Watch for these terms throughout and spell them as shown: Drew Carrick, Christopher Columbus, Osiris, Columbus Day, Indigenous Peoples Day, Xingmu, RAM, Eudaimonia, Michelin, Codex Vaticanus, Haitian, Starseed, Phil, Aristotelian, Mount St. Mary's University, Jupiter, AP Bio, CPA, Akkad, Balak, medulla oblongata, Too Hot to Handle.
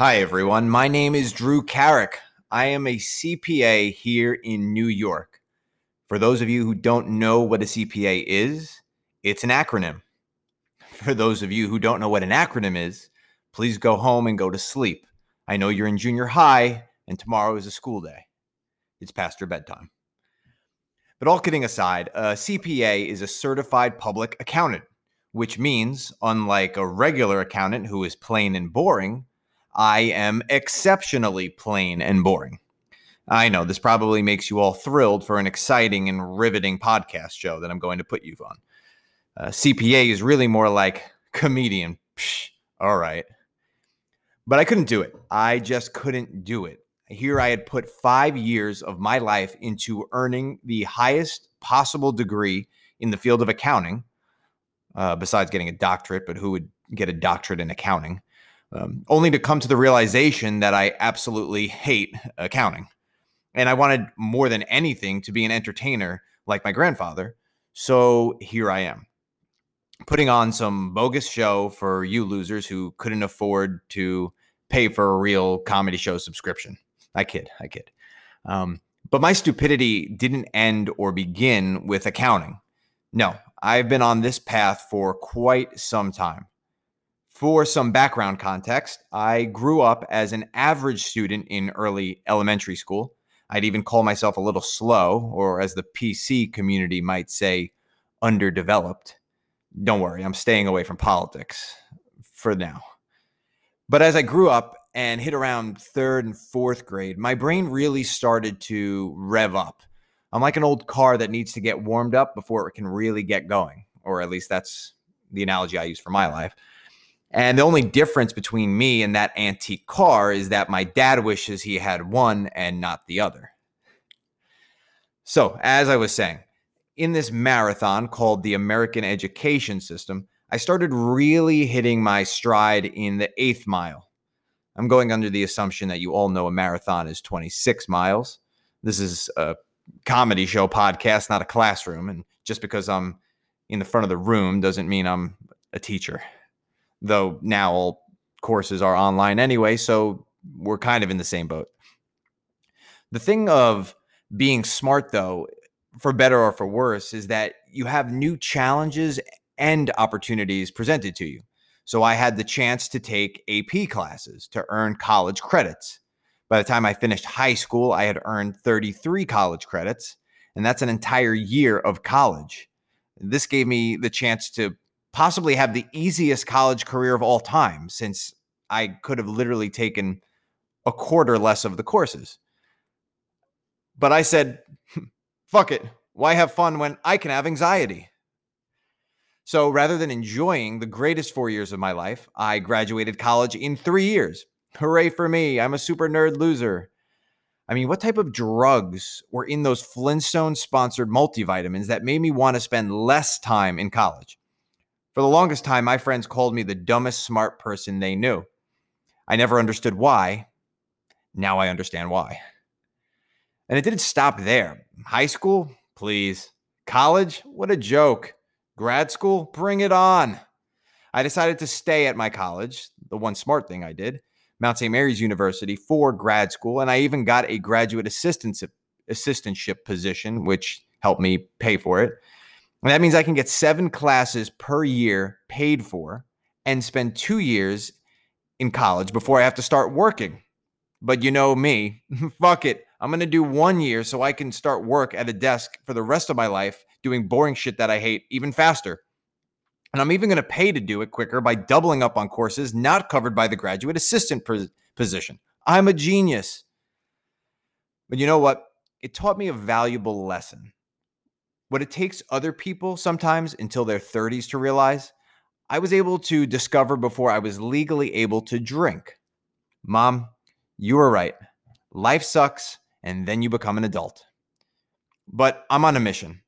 Hi, everyone. My name is Drew Carrick. I am a CPA here in New York. For those of you who don't know what a CPA is, it's an acronym. For those of you who don't know what an acronym is, please go home and go to sleep. I know you're in junior high, and tomorrow is a school day. It's past your bedtime. But all kidding aside, a CPA is a certified public accountant, which means, unlike a regular accountant who is plain and boring, I am exceptionally plain and boring. I know this probably makes you all thrilled for an exciting and riveting podcast show that I'm going to put you on. CPA is really more like comedian. Psh, all right. But I couldn't do it. I just couldn't do it. Here I had put 5 years of my life into earning the highest possible degree in the field of accounting, besides getting a doctorate, but who would get a doctorate in accounting? Only to come to the realization that I absolutely hate accounting. And I wanted more than anything to be an entertainer like my grandfather. So here I am, putting on some bogus show for you losers who couldn't afford to pay for a real comedy show subscription. I kid. But my stupidity didn't end or begin with accounting. No, I've been on this path for quite some time. For some background context, I grew up as an average student in early elementary school. I'd even call myself a little slow, or as the PC community might say, underdeveloped. Don't worry, I'm staying away from politics for now. But as I grew up and hit around third and fourth grade, my brain really started to rev up. I'm like an old car that needs to get warmed up before it can really get going, or at least that's the analogy I use for my life. And the only difference between me and that antique car is that my dad wishes he had one and not the other. So, as I was saying, in this marathon called the American education system, I started really hitting my stride in the 8th mile. I'm going under the assumption that you all know a marathon is 26 miles. This is a comedy show podcast, not a classroom. And just because I'm in the front of the room doesn't mean I'm a teacher. Though now all courses are online anyway, so we're kind of in the same boat. The thing of being smart, though, for better or for worse, is that you have new challenges and opportunities presented to you. So I had the chance to take AP classes to earn college credits. By the time I finished high school, I had earned 33 college credits, and that's an entire year of college. This gave me the chance to possibly have the easiest college career of all time, since I could have literally taken a quarter less of the courses. But I said, fuck it. Why have fun when I can have anxiety? So rather than enjoying the greatest 4 years of my life, I graduated college in 3 years. Hooray for me. I'm a super nerd loser. I mean, what type of drugs were in those Flintstone-sponsored multivitamins that made me want to spend less time in college? For the longest time, my friends called me the dumbest smart person they knew. I never understood why. Now I understand why. And it didn't stop there. High school? Please. College? What a joke. Grad school? Bring it on. I decided to stay at my college, the one smart thing I did, Mount St. Mary's University, for grad school, and I even got a graduate assistantship position, which helped me pay for it. And that means I can get 7 classes per year paid for and spend 2 years in college before I have to start working. But you know me, fuck it. I'm going to do 1 year so I can start work at a desk for the rest of my life doing boring shit that I hate even faster. And I'm even going to pay to do it quicker by doubling up on courses not covered by the graduate assistant position. I'm a genius. But you know what? It taught me a valuable lesson. What it takes other people sometimes until their 30s to realize, I was able to discover before I was legally able to drink. Mom, you were right. Life sucks, and then you become an adult. But I'm on a mission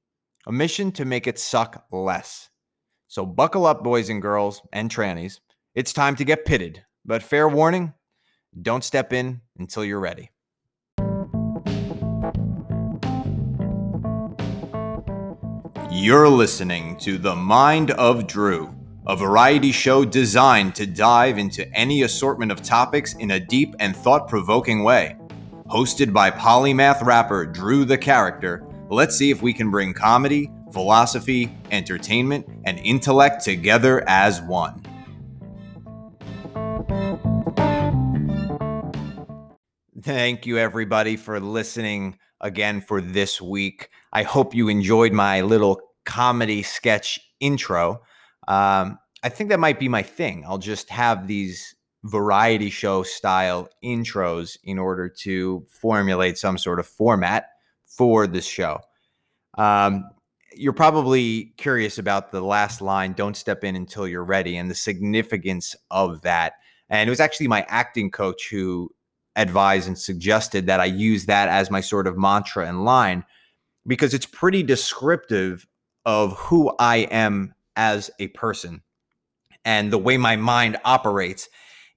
to make it suck less. So buckle up, boys and girls and trannies. It's time to get pitted. But fair warning, don't step in until you're ready. You're listening to The Mind of Drew, a variety show designed to dive into any assortment of topics in a deep and thought-provoking way. Hosted by polymath rapper Drew the Character, let's see if we can bring comedy, philosophy, entertainment, and intellect together as one. Thank you, everybody, for listening again for this week. I hope you enjoyed my little comedy sketch intro. I think that might be my thing. I'll just have these variety show style intros in order to formulate some sort of format for this show. You're probably curious about the last line, "Don't step in until you're ready," and the significance of that. And it was actually my acting coach who advised and suggested that I use that as my sort of mantra and line, because it's pretty descriptive of who I am as a person. And the way my mind operates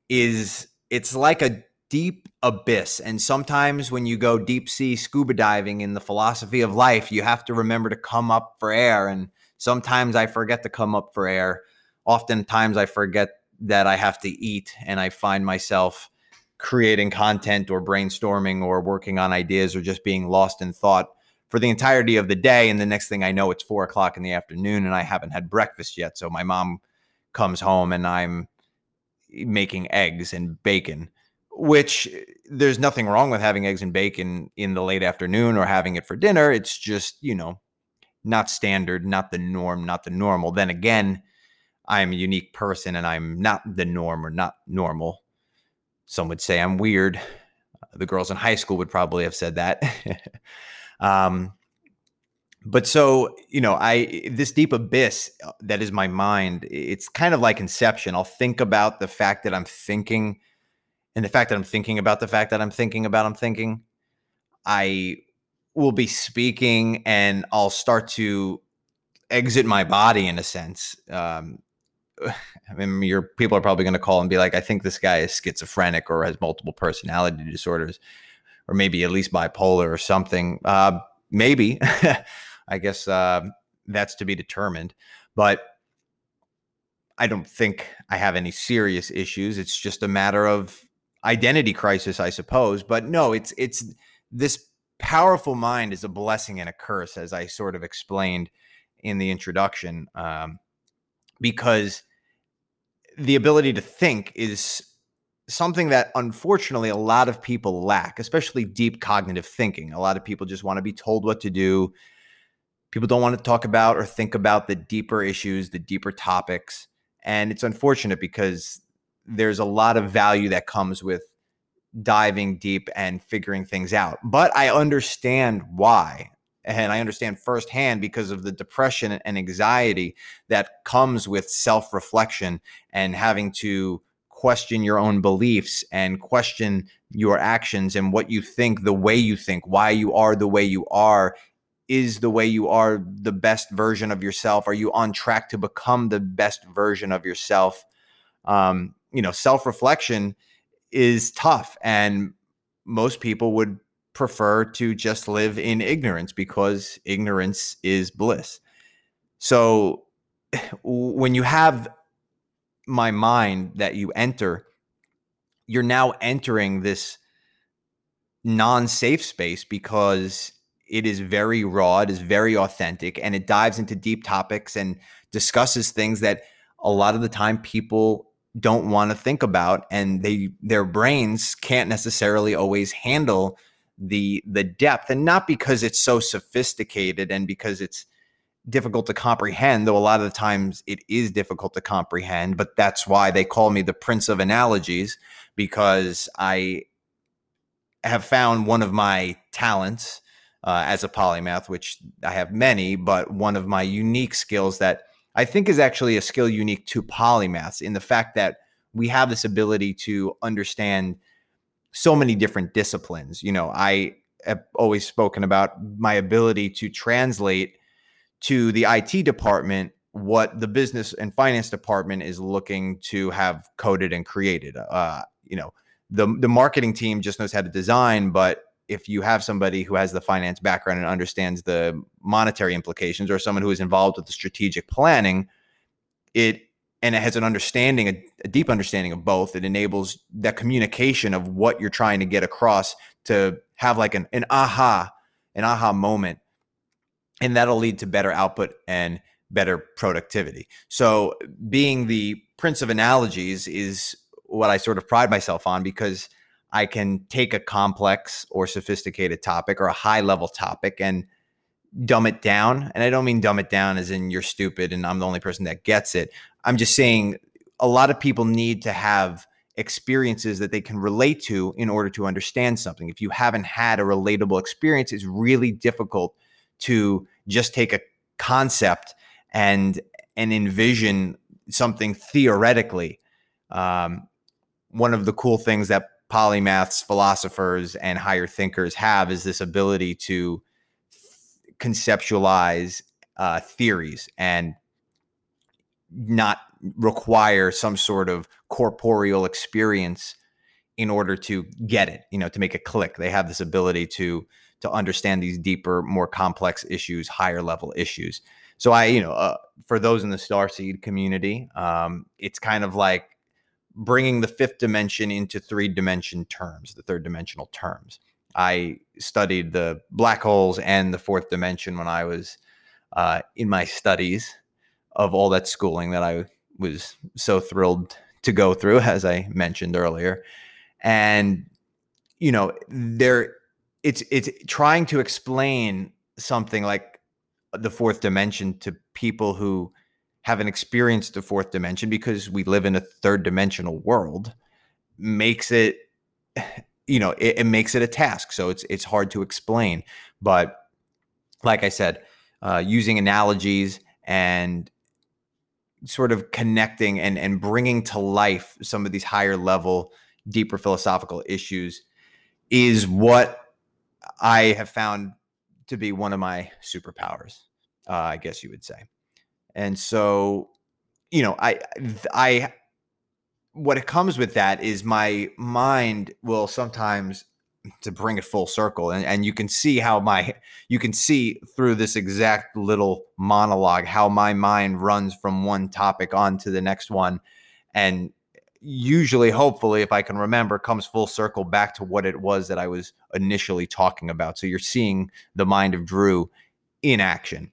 is it's like a deep abyss. And sometimes when you go deep sea scuba diving in the philosophy of life, you have to remember to come up for air. And sometimes I forget to come up for air. Oftentimes I forget that I have to eat, and I find myself creating content or brainstorming or working on ideas or just being lost in thought for the entirety of the day. And the next thing I know, it's 4 o'clock in the afternoon and I haven't had breakfast yet. So my mom comes home and I'm making eggs and bacon, which there's nothing wrong with having eggs and bacon in the late afternoon or having it for dinner. It's just, you know, not standard, not the norm, not the normal. Then again, I'm a unique person and I'm not the norm or not normal. Some would say I'm weird. The girls in high school would probably have said that. But so, you know, this deep abyss that is my mind, it's kind of like Inception. I'll think about the fact that I'm thinking, and the fact that I'm thinking about the fact that I'm thinking about I'm thinking. I will be speaking and I'll start to exit my body in a sense. I mean, your people are probably going to call and be like, I think this guy is schizophrenic or has multiple personality disorders, or maybe at least bipolar or something. Maybe, I guess that's to be determined, but I don't think I have any serious issues. It's just a matter of identity crisis, I suppose. But no, it's this powerful mind is a blessing and a curse, as I sort of explained in the introduction, because the ability to think is something that unfortunately a lot of people lack, especially deep cognitive thinking. A lot of people just want to be told what to do. People don't want to talk about or think about the deeper issues, the deeper topics. And it's unfortunate because there's a lot of value that comes with diving deep and figuring things out. But I understand why. And I understand firsthand because of the depression and anxiety that comes with self-reflection and having to question your own beliefs and question your actions and what you think, the way you think, why you are the way you are. Is the way you are the best version of yourself? Are you on track to become the best version of yourself? You know, self-reflection is tough, and most people would prefer to just live in ignorance because ignorance is bliss. So when you have my mind that you enter, you're now entering this non-safe space because it is very raw, it is very authentic, and it dives into deep topics and discusses things that a lot of the time people don't want to think about, and their brains can't necessarily always handle the depth, and not because it's so sophisticated and because it's difficult to comprehend, though a lot of the times it is difficult to comprehend, but that's why they call me the Prince of Analogies, because I have found one of my talents as a polymath, which I have many, but one of my unique skills that I think is actually a skill unique to polymaths, in the fact that we have this ability to understand so many different disciplines. You know, I have always spoken about my ability to translate to the IT department what the business and finance department is looking to have coded and created. You know, the marketing team just knows how to design, but if you have somebody who has the finance background and understands the monetary implications, or someone who is involved with the strategic planning, it and it has an understanding, a deep understanding of both. It enables that communication of what you're trying to get across to have like an aha moment, and that'll lead to better output and better productivity. So being the prince of analogies is what I sort of pride myself on, because I can take a complex or sophisticated topic or a high level topic and dumb it down. And I don't mean dumb it down as in you're stupid and I'm the only person that gets it. I'm just saying a lot of people need to have experiences that they can relate to in order to understand something. If you haven't had a relatable experience, it's really difficult to just take a concept and envision something theoretically. One of the cool things that polymaths, philosophers, and higher thinkers have is this ability to conceptualize theories and not require some sort of corporeal experience in order to get it, you know, to make it click. They have this ability to understand these deeper, more complex issues, higher level issues. So I, for those in the Starseed community, it's kind of like bringing the fifth dimension into third dimensional terms. I studied the black holes and the fourth dimension when I was in my studies of all that schooling that I was so thrilled to go through, as I mentioned earlier. And, it's trying to explain something like the fourth dimension to people who haven't experienced the fourth dimension, because we live in a third dimensional world, makes it, it makes it a task. So it's hard to explain. But like I said, using analogies and sort of connecting and bringing to life some of these higher level, deeper philosophical issues is what I have found to be one of my superpowers, I guess you would say. And so, I what it comes with that is my mind will sometimes, to bring it full circle, and you can see how you can see through this exact little monologue how my mind runs from one topic on to the next one, and usually, hopefully, if I can remember, comes full circle back to what it was that I was initially talking about. So you're seeing the mind of Drew in action.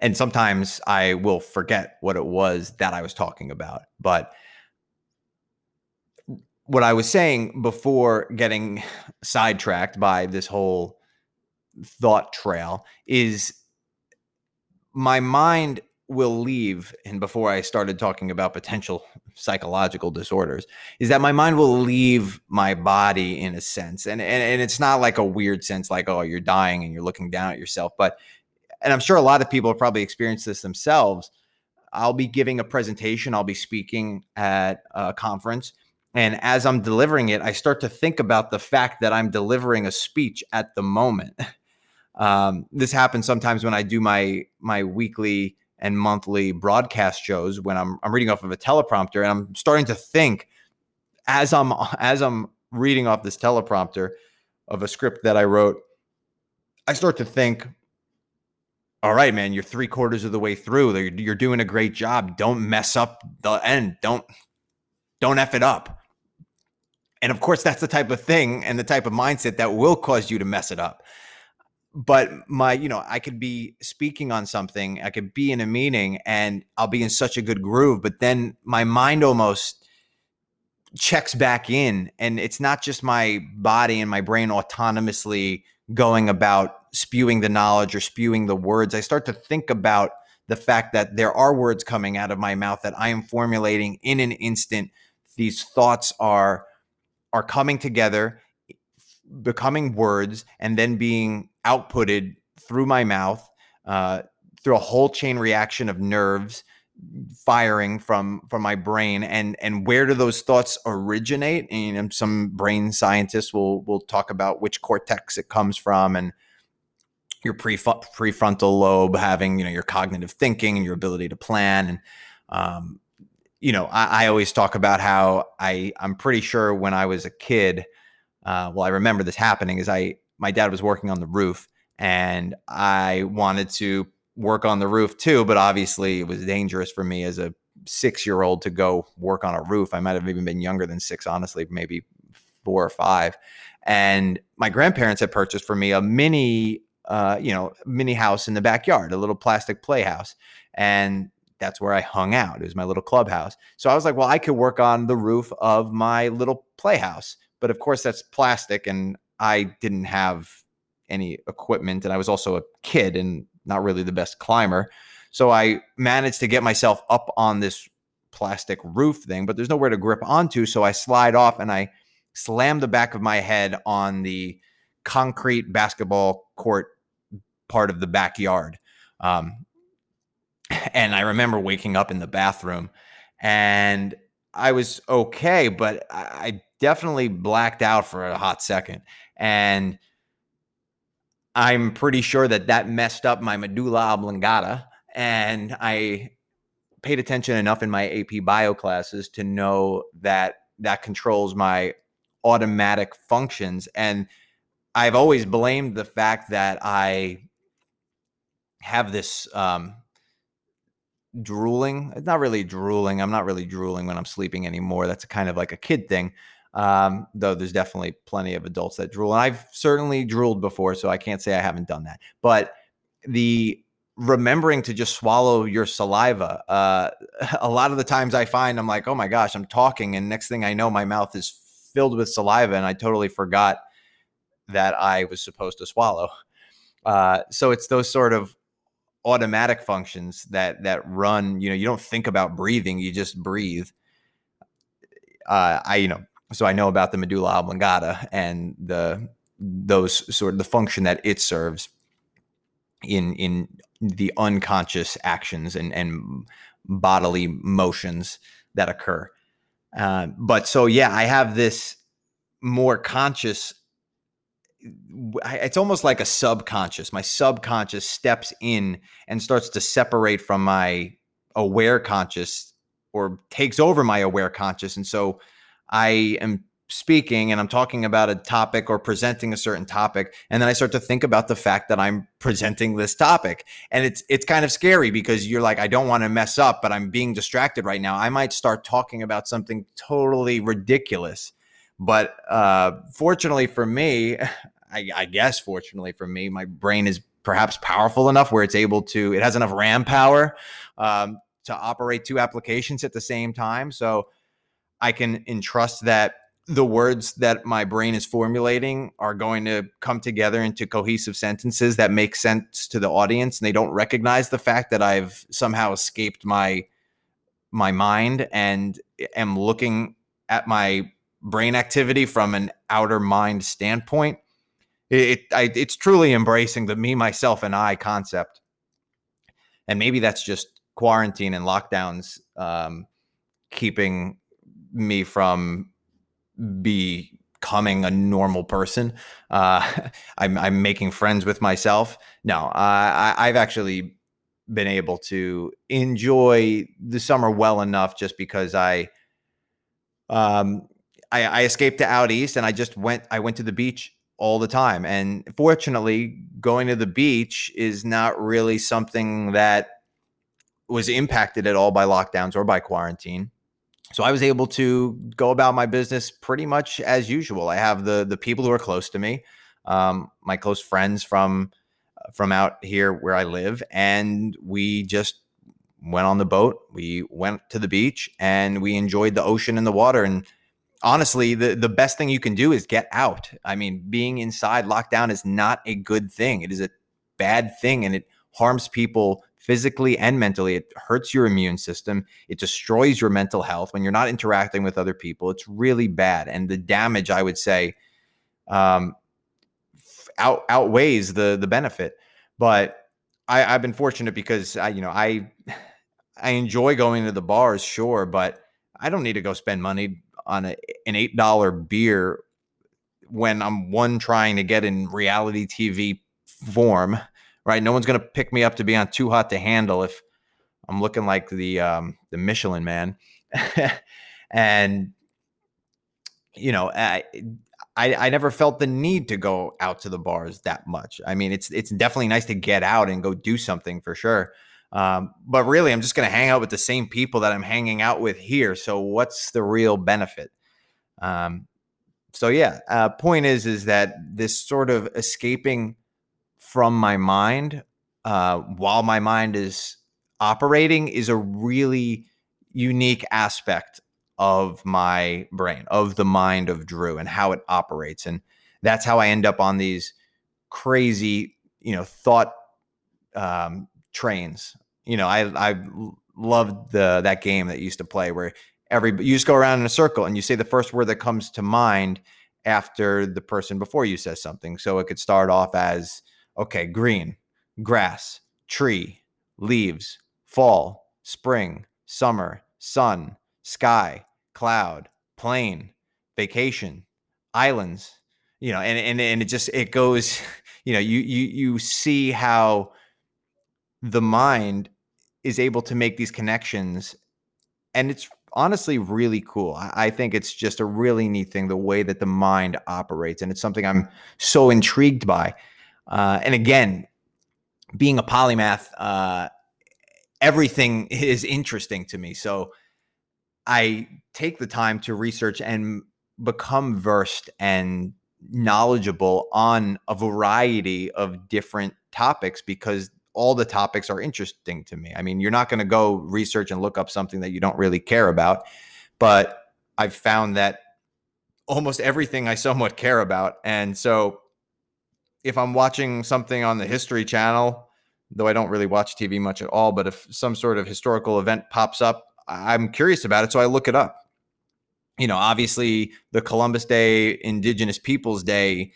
And sometimes I will forget what it was that I was talking about. But what I was saying before getting sidetracked by this whole thought trail is my mind will leave, and before I started talking about potential psychological disorders, is that my mind will leave my body in a sense. And it's not like a weird sense, like, oh, you're dying and you're looking down at yourself. And I'm sure a lot of people have probably experienced this themselves. I'll be giving a presentation. I'll be speaking at a conference. And as I'm delivering it, I start to think about the fact that I'm delivering a speech at the moment. This happens sometimes when I do my weekly and monthly broadcast shows, when I'm reading off of a teleprompter, and I'm starting to think as I'm reading off this teleprompter of a script that I wrote. I start to think, all right, man, you're 3/4 of the way through. You're doing a great job. Don't mess up the end. Don't F it up. And of course, that's the type of thing and the type of mindset that will cause you to mess it up. But I could be speaking on something, I could be in a meeting, and I'll be in such a good groove, but then my mind almost checks back in, and it's not just my body and my brain autonomously going about spewing the knowledge or spewing the words. I start to think about the fact that there are words coming out of my mouth that I am formulating in an instant. These thoughts are coming together, becoming words, and then being outputted through my mouth, through a whole chain reaction of nerves firing from my brain. And where do those thoughts originate? And some brain scientists will talk about which cortex it comes from, and your prefrontal lobe having, your cognitive thinking and your ability to plan. And, I always talk about how I'm pretty sure when I was a kid, I remember this happening, is my dad was working on the roof, and I wanted to work on the roof too, but obviously it was dangerous for me as a 6-year-old to go work on a roof. I might have even been younger than 6, honestly, maybe 4 or 5. And my grandparents had purchased for me a mini house in the backyard, a little plastic playhouse. And that's where I hung out. It was my little clubhouse. So I was like, well, I could work on the roof of my little playhouse. But of course, that's plastic, and I didn't have any equipment. And I was also a kid and not really the best climber. So I managed to get myself up on this plastic roof thing, but there's nowhere to grip onto. So I slide off and I slammed the back of my head on the concrete basketball court part of the backyard. And I remember waking up in the bathroom, and I was okay, but I definitely blacked out for a hot second. And I'm pretty sure that messed up my medulla oblongata. And I paid attention enough in my AP bio classes to know that controls my automatic functions. And I've always blamed the fact that I have this drooling. It's not really drooling. I'm not really drooling when I'm sleeping anymore. That's a kind of like a kid thing. Though there's definitely plenty of adults that drool. And I've certainly drooled before, so I can't say I haven't done that. But the remembering to just swallow your saliva, a lot of the times I find I'm like, oh my gosh, I'm talking. And next thing I know, my mouth is filled with saliva, and I totally forgot that I was supposed to swallow. So it's those sort of automatic functions that run, you don't think about breathing, you just breathe. So I know about the medulla oblongata and those sort of the function that it serves in the unconscious actions and bodily motions that occur. I have this more conscious, it's almost like a subconscious. My subconscious steps in and starts to separate from my aware conscious, or takes over my aware conscious. And so I am speaking and I'm talking about a topic or presenting a certain topic. And then I start to think about the fact that I'm presenting this topic. And it's kind of scary, because you're like, I don't want to mess up, but I'm being distracted right now. I might start talking about something totally ridiculous. But fortunately for me, I guess fortunately for me, my brain is perhaps powerful enough where it has enough RAM power to operate 2 applications at the same time. So I can entrust that the words that my brain is formulating are going to come together into cohesive sentences that make sense to the audience. And they don't recognize the fact that I've somehow escaped my mind and am looking at my brain activity from an outer mind standpoint. It's truly embracing the me, myself, and I concept. And maybe that's just quarantine and lockdowns keeping me from becoming a normal person. I'm making friends with myself. No, I've actually been able to enjoy the summer well enough, just because I escaped to out east, and I went to the beach all the time. And fortunately, going to the beach is not really something that was impacted at all by lockdowns or by quarantine. So I was able to go about my business pretty much as usual. I have the people who are close to me, my close friends from out here where I live. And we just went on the boat. We went to the beach and we enjoyed the ocean and the water. And honestly, the best thing you can do is get out. I mean, being inside lockdown is not a good thing. It is a bad thing, and it harms people physically and mentally. It hurts your immune system. It destroys your mental health when you're not interacting with other people. It's really bad. And the damage, I would say, outweighs the benefit. But I've been fortunate because I enjoy going to the bars, sure, but I don't need to go spend money on an $8 beer when I'm trying to get in reality TV form, right? No one's going to pick me up to be on Too Hot to Handle if I'm looking like the Michelin Man. And, I never felt the need to go out to the bars that much. I mean, it's definitely nice to get out and go do something for sure. But really, I'm just going to hang out with the same people that I'm hanging out with here. So what's the real benefit? So yeah, point is that this sort of escaping from my mind while my mind is operating is a really unique aspect of my brain, of the mind of Drew and how it operates. And that's how I end up on these crazy, thought trains. I loved that game that used to play where you just go around in a circle and you say the first word that comes to mind after the person before you says something. So it could start off as, okay, green, grass, tree, leaves, fall, spring, summer, sun, sky, cloud, plane, vacation, islands, and it goes, you see how the mind is able to make these connections. And it's honestly really cool. I think it's just a really neat thing, the way that the mind operates. And it's something I'm so intrigued by. And again, being a polymath, everything is interesting to me. So I take the time to research and become versed and knowledgeable on a variety of different topics because all the topics are interesting to me. I mean, you're not going to go research and look up something that you don't really care about, but I've found that almost everything I somewhat care about. And so if I'm watching something on the History Channel, though I don't really watch TV much at all, but if some sort of historical event pops up, I'm curious about it, so I look it up. Obviously the Columbus Day, Indigenous Peoples Day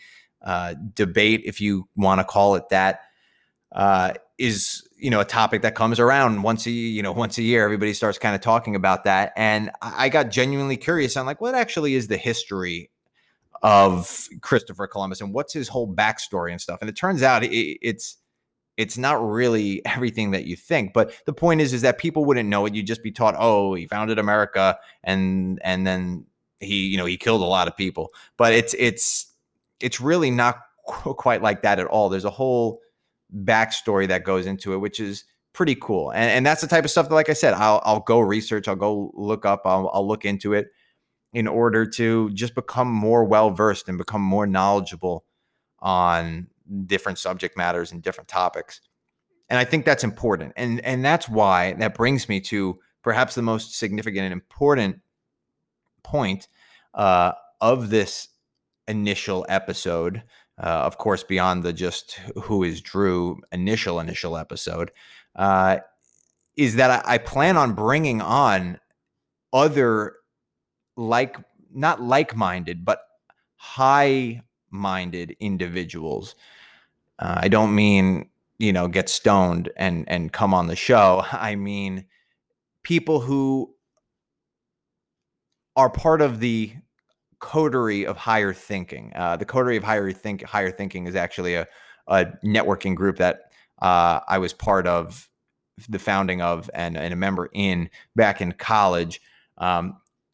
debate, if you want to call it that, is, a topic that comes around once a year. Everybody starts kind of talking about that. And I got genuinely curious. I'm like, what actually is the history of Christopher Columbus and what's his whole backstory and stuff? And it turns out it's not really everything that you think, but the point is that people wouldn't know it. You'd just be taught, oh, he founded America and then he, he killed a lot of people, but it's really not quite like that at all. There's a whole backstory that goes into it, which is pretty cool. And that's the type of stuff that, like I said, I'll go research, I'll go look up, I'll look into it in order to just become more well-versed and become more knowledgeable on different subject matters and different topics. And I think that's important. And that's why that brings me to perhaps the most significant and important point of this initial episode, of course, beyond the just who is Drew initial episode, is that I plan on bringing on other not like-minded, but high-minded individuals. I don't mean, get stoned and come on the show. I mean, people who are part of the coterie of higher thinking. The coterie of higher thinking is actually a networking group that I was part of, the founding of, and a member in back in college.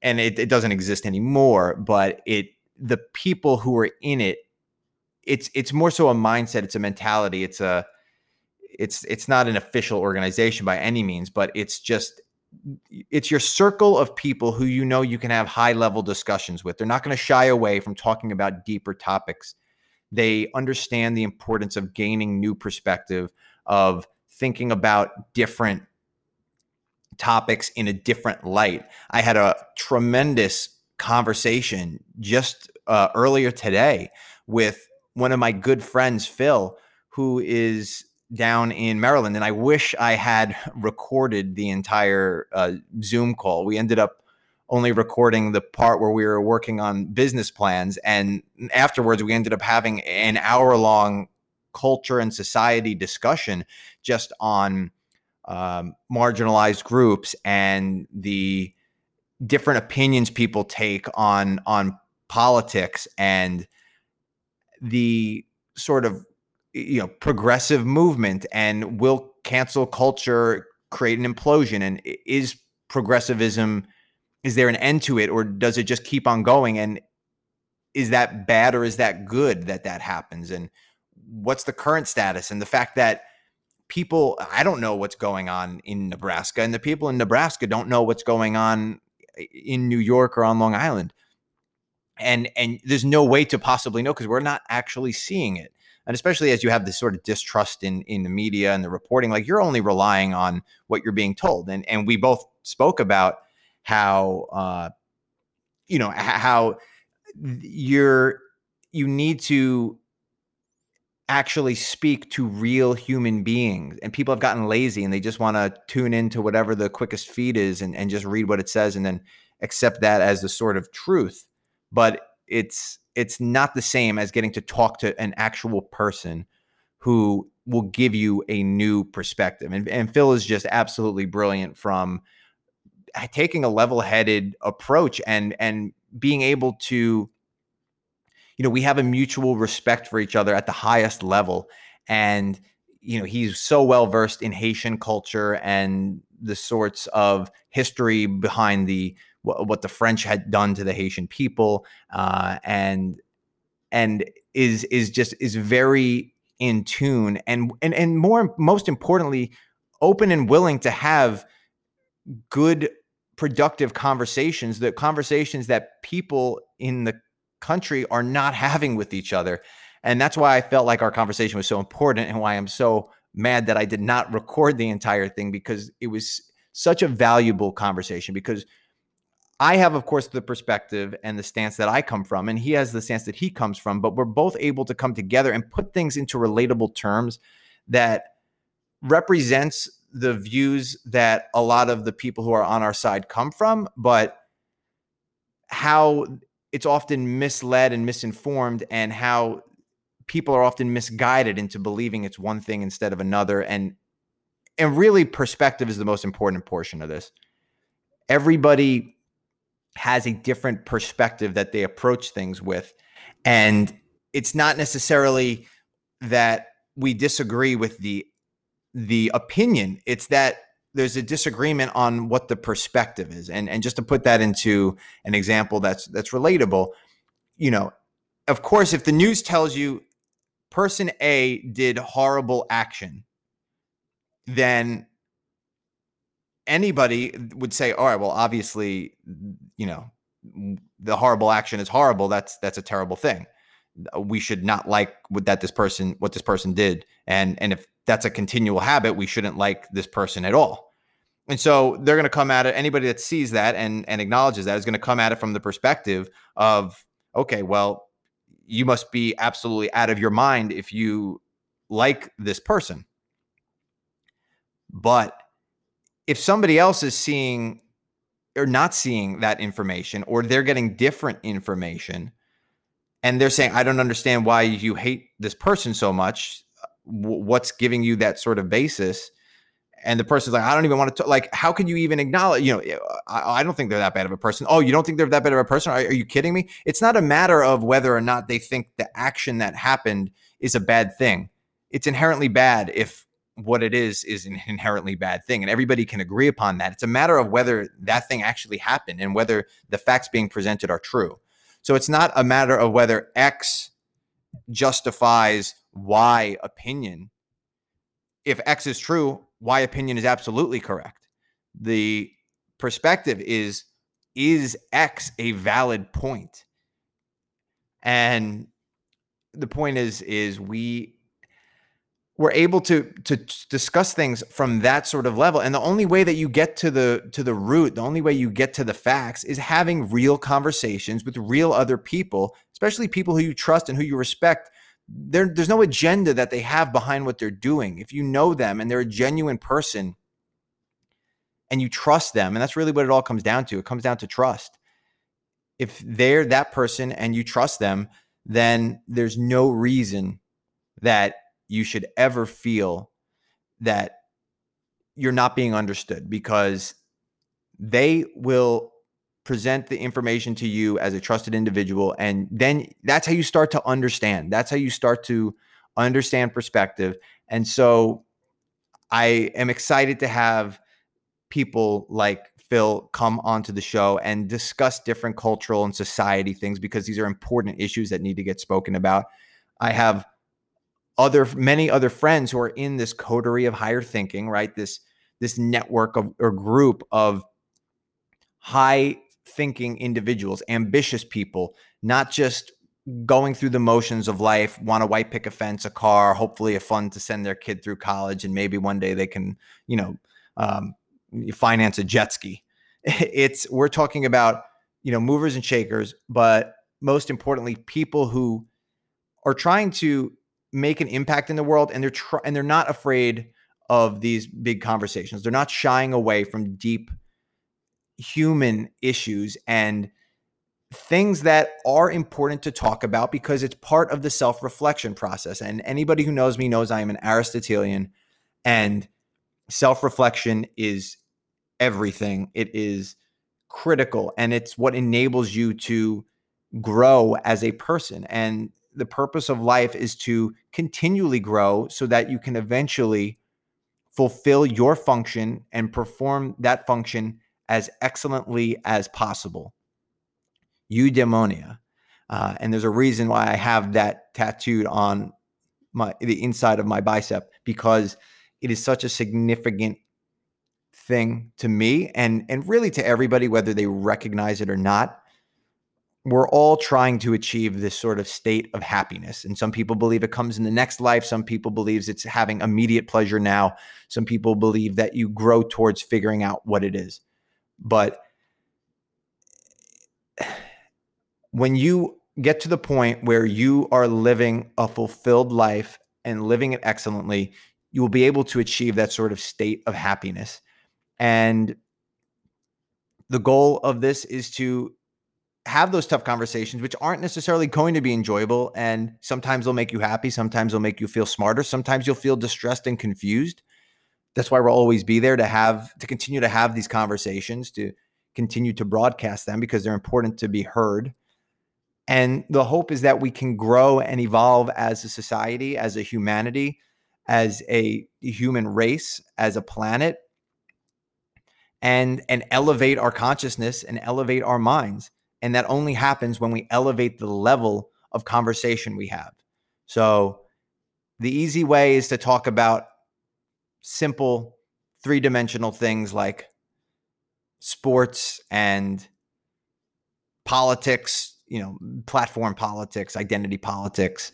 And it doesn't exist anymore, but the people who are in it, it's more so a mindset. It's a mentality. It's not an official organization by any means, but it's your circle of people who, you can have high level discussions with. They're not going to shy away from talking about deeper topics. They understand the importance of gaining new perspective, of thinking about different topics in a different light. I had a tremendous conversation just earlier today with one of my good friends, Phil, who is down in Maryland. And I wish I had recorded the entire Zoom call. We ended up only recording the part where we were working on business plans. And afterwards, we ended up having an hour-long culture and society discussion just on marginalized groups and the different opinions people take on politics and the sort of, progressive movement, and will cancel culture create an implosion? And is progressivism, is there an end to it, or does it just keep on going? And is that bad or is that good that that happens? And what's the current status? And the fact that people, I don't know what's going on in Nebraska, and the people in Nebraska don't know what's going on in New York or on Long Island. And there's no way to possibly know because we're not actually seeing it. And especially as you have this sort of distrust in the media and the reporting, like you're only relying on what you're being told. And we both spoke about how, you know, how you need to actually speak to real human beings, and people have gotten lazy and they just want to tune into whatever the quickest feed is and just read what it says and then accept that as the sort of truth. But it's not the same as getting to talk to an actual person who will give you a new perspective. And Phil is just absolutely brilliant from taking a level-headed approach and being able to, you know, we have a mutual respect for each other at the highest level. And, you know, he's so well-versed in Haitian culture and the sorts of history behind what the French had done to the Haitian people, and is very in tune and most importantly, open and willing to have good, productive conversations, the conversations that people in the country are not having with each other. And that's why I felt like our conversation was so important and why I'm so mad that I did not record the entire thing, because it was such a valuable conversation, because I have, of course, the perspective and the stance that I come from, and he has the stance that he comes from, but we're both able to come together and put things into relatable terms that represents the views that a lot of the people who are on our side come from, but how it's often misled and misinformed, and how people are often misguided into believing it's one thing instead of another. And really, perspective is the most important portion of this. Everybody has a different perspective that they approach things with. And it's not necessarily that we disagree with the opinion. It's that there's a disagreement on what the perspective is. And just to put that into an example that's relatable, you know, of course, if the news tells you person A did horrible action, then anybody would say, all right, well, obviously, you know, the horrible action is horrible. That's a terrible thing. We should not like what this person did. And if that's a continual habit, we shouldn't like this person at all. And so they're going to come at it. Anybody that sees that and acknowledges that is going to come at it from the perspective of, okay, well, you must be absolutely out of your mind if you like this person. But if somebody else is seeing or not seeing that information, or they're getting different information and they're saying, I don't understand why you hate this person so much. What's giving you that sort of basis? And the person's like, I don't even want to like, how can you even acknowledge, you know, I don't think they're that bad of a person. Oh, you don't think they're that bad of a person? Are you kidding me? It's not a matter of whether or not they think the action that happened is a bad thing. It's inherently bad if what it is an inherently bad thing. And everybody can agree upon that. It's a matter of whether that thing actually happened and whether the facts being presented are true. So it's not a matter of whether X justifies Y opinion. If X is true, Y opinion is absolutely correct. The perspective is X a valid point? And the point is we're able to discuss things from that sort of level. And the only way that you get to the root, the only way you get to the facts is having real conversations with real other people, especially people who you trust and who you respect. There's no agenda that they have behind what they're doing. If you know them and they're a genuine person and you trust them, and that's really what it all comes down to. It comes down to trust. If they're that person and you trust them, then there's no reason that you should ever feel that you're not being understood, because they will present the information to you as a trusted individual. And then that's how you start to understand. That's how you start to understand perspective. And so I am excited to have people like Phil come onto the show and discuss different cultural and society things, because these are important issues that need to get spoken about. I have many other friends who are in this coterie of higher thinking, right? This network of, or group of high thinking individuals, ambitious people, not just going through the motions of life, want a white picket fence, a car, hopefully a fund to send their kid through college, and maybe one day they can, finance a jet ski. We're talking about, movers and shakers, but most importantly, people who are trying to make an impact in the world, and they're not afraid of these big conversations. They're not shying away from deep human issues and things that are important to talk about, because it's part of the self-reflection process. And anybody who knows me knows I am an Aristotelian, and self-reflection is everything. It is critical, and it's what enables you to grow as a person. And the purpose of life is to continually grow so that you can eventually fulfill your function and perform that function as excellently as possible. Eudaimonia. And there's a reason why I have that tattooed on the inside of my bicep, because it is such a significant thing to me and really to everybody, whether they recognize it or not. We're all trying to achieve this sort of state of happiness. And some people believe it comes in the next life. Some people believe it's having immediate pleasure now. Some people believe that you grow towards figuring out what it is. But when you get to the point where you are living a fulfilled life and living it excellently, you will be able to achieve that sort of state of happiness. And the goal of this is to have those tough conversations, which aren't necessarily going to be enjoyable. And sometimes they'll make you happy. Sometimes they'll make you feel smarter. Sometimes you'll feel distressed and confused. That's why we'll always be there to continue to have these conversations, to continue to broadcast them, because they're important to be heard. And the hope is that we can grow and evolve as a society, as a humanity, as a human race, as a planet, and elevate our consciousness and elevate our minds. And that only happens when we elevate the level of conversation we have. So the easy way is to talk about simple three-dimensional things like sports and politics, platform politics, identity politics,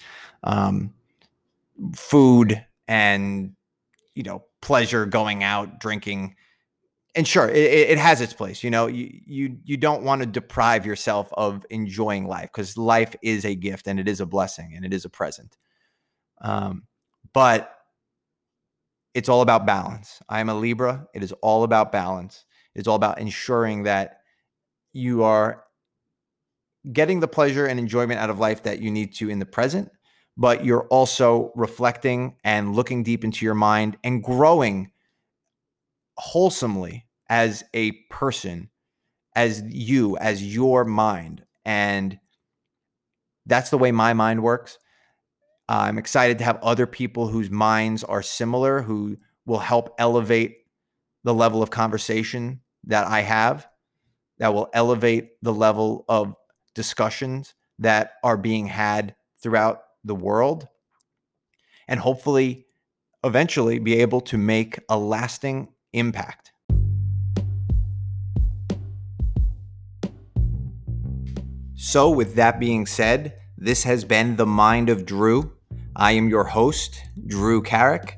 food and, pleasure, going out, drinking. And sure, it has its place. You don't want to deprive yourself of enjoying life, because life is a gift and it is a blessing and it is a present. But it's all about balance. I am a Libra. It is all about balance. It's all about ensuring that you are getting the pleasure and enjoyment out of life that you need to in the present, but you're also reflecting and looking deep into your mind and growing wholesomely as a person, as you, as your mind. And that's the way my mind works. I'm excited to have other people whose minds are similar, who will help elevate the level of conversation that I have, that will elevate the level of discussions that are being had throughout the world, and hopefully eventually be able to make a lasting impact. So with that being said, this has been The Mind of Drew. I am your host, Drew Carrick,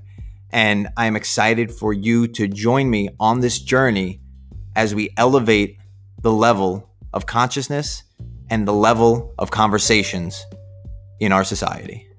and I'm excited for you to join me on this journey as we elevate the level of consciousness and the level of conversations in our society.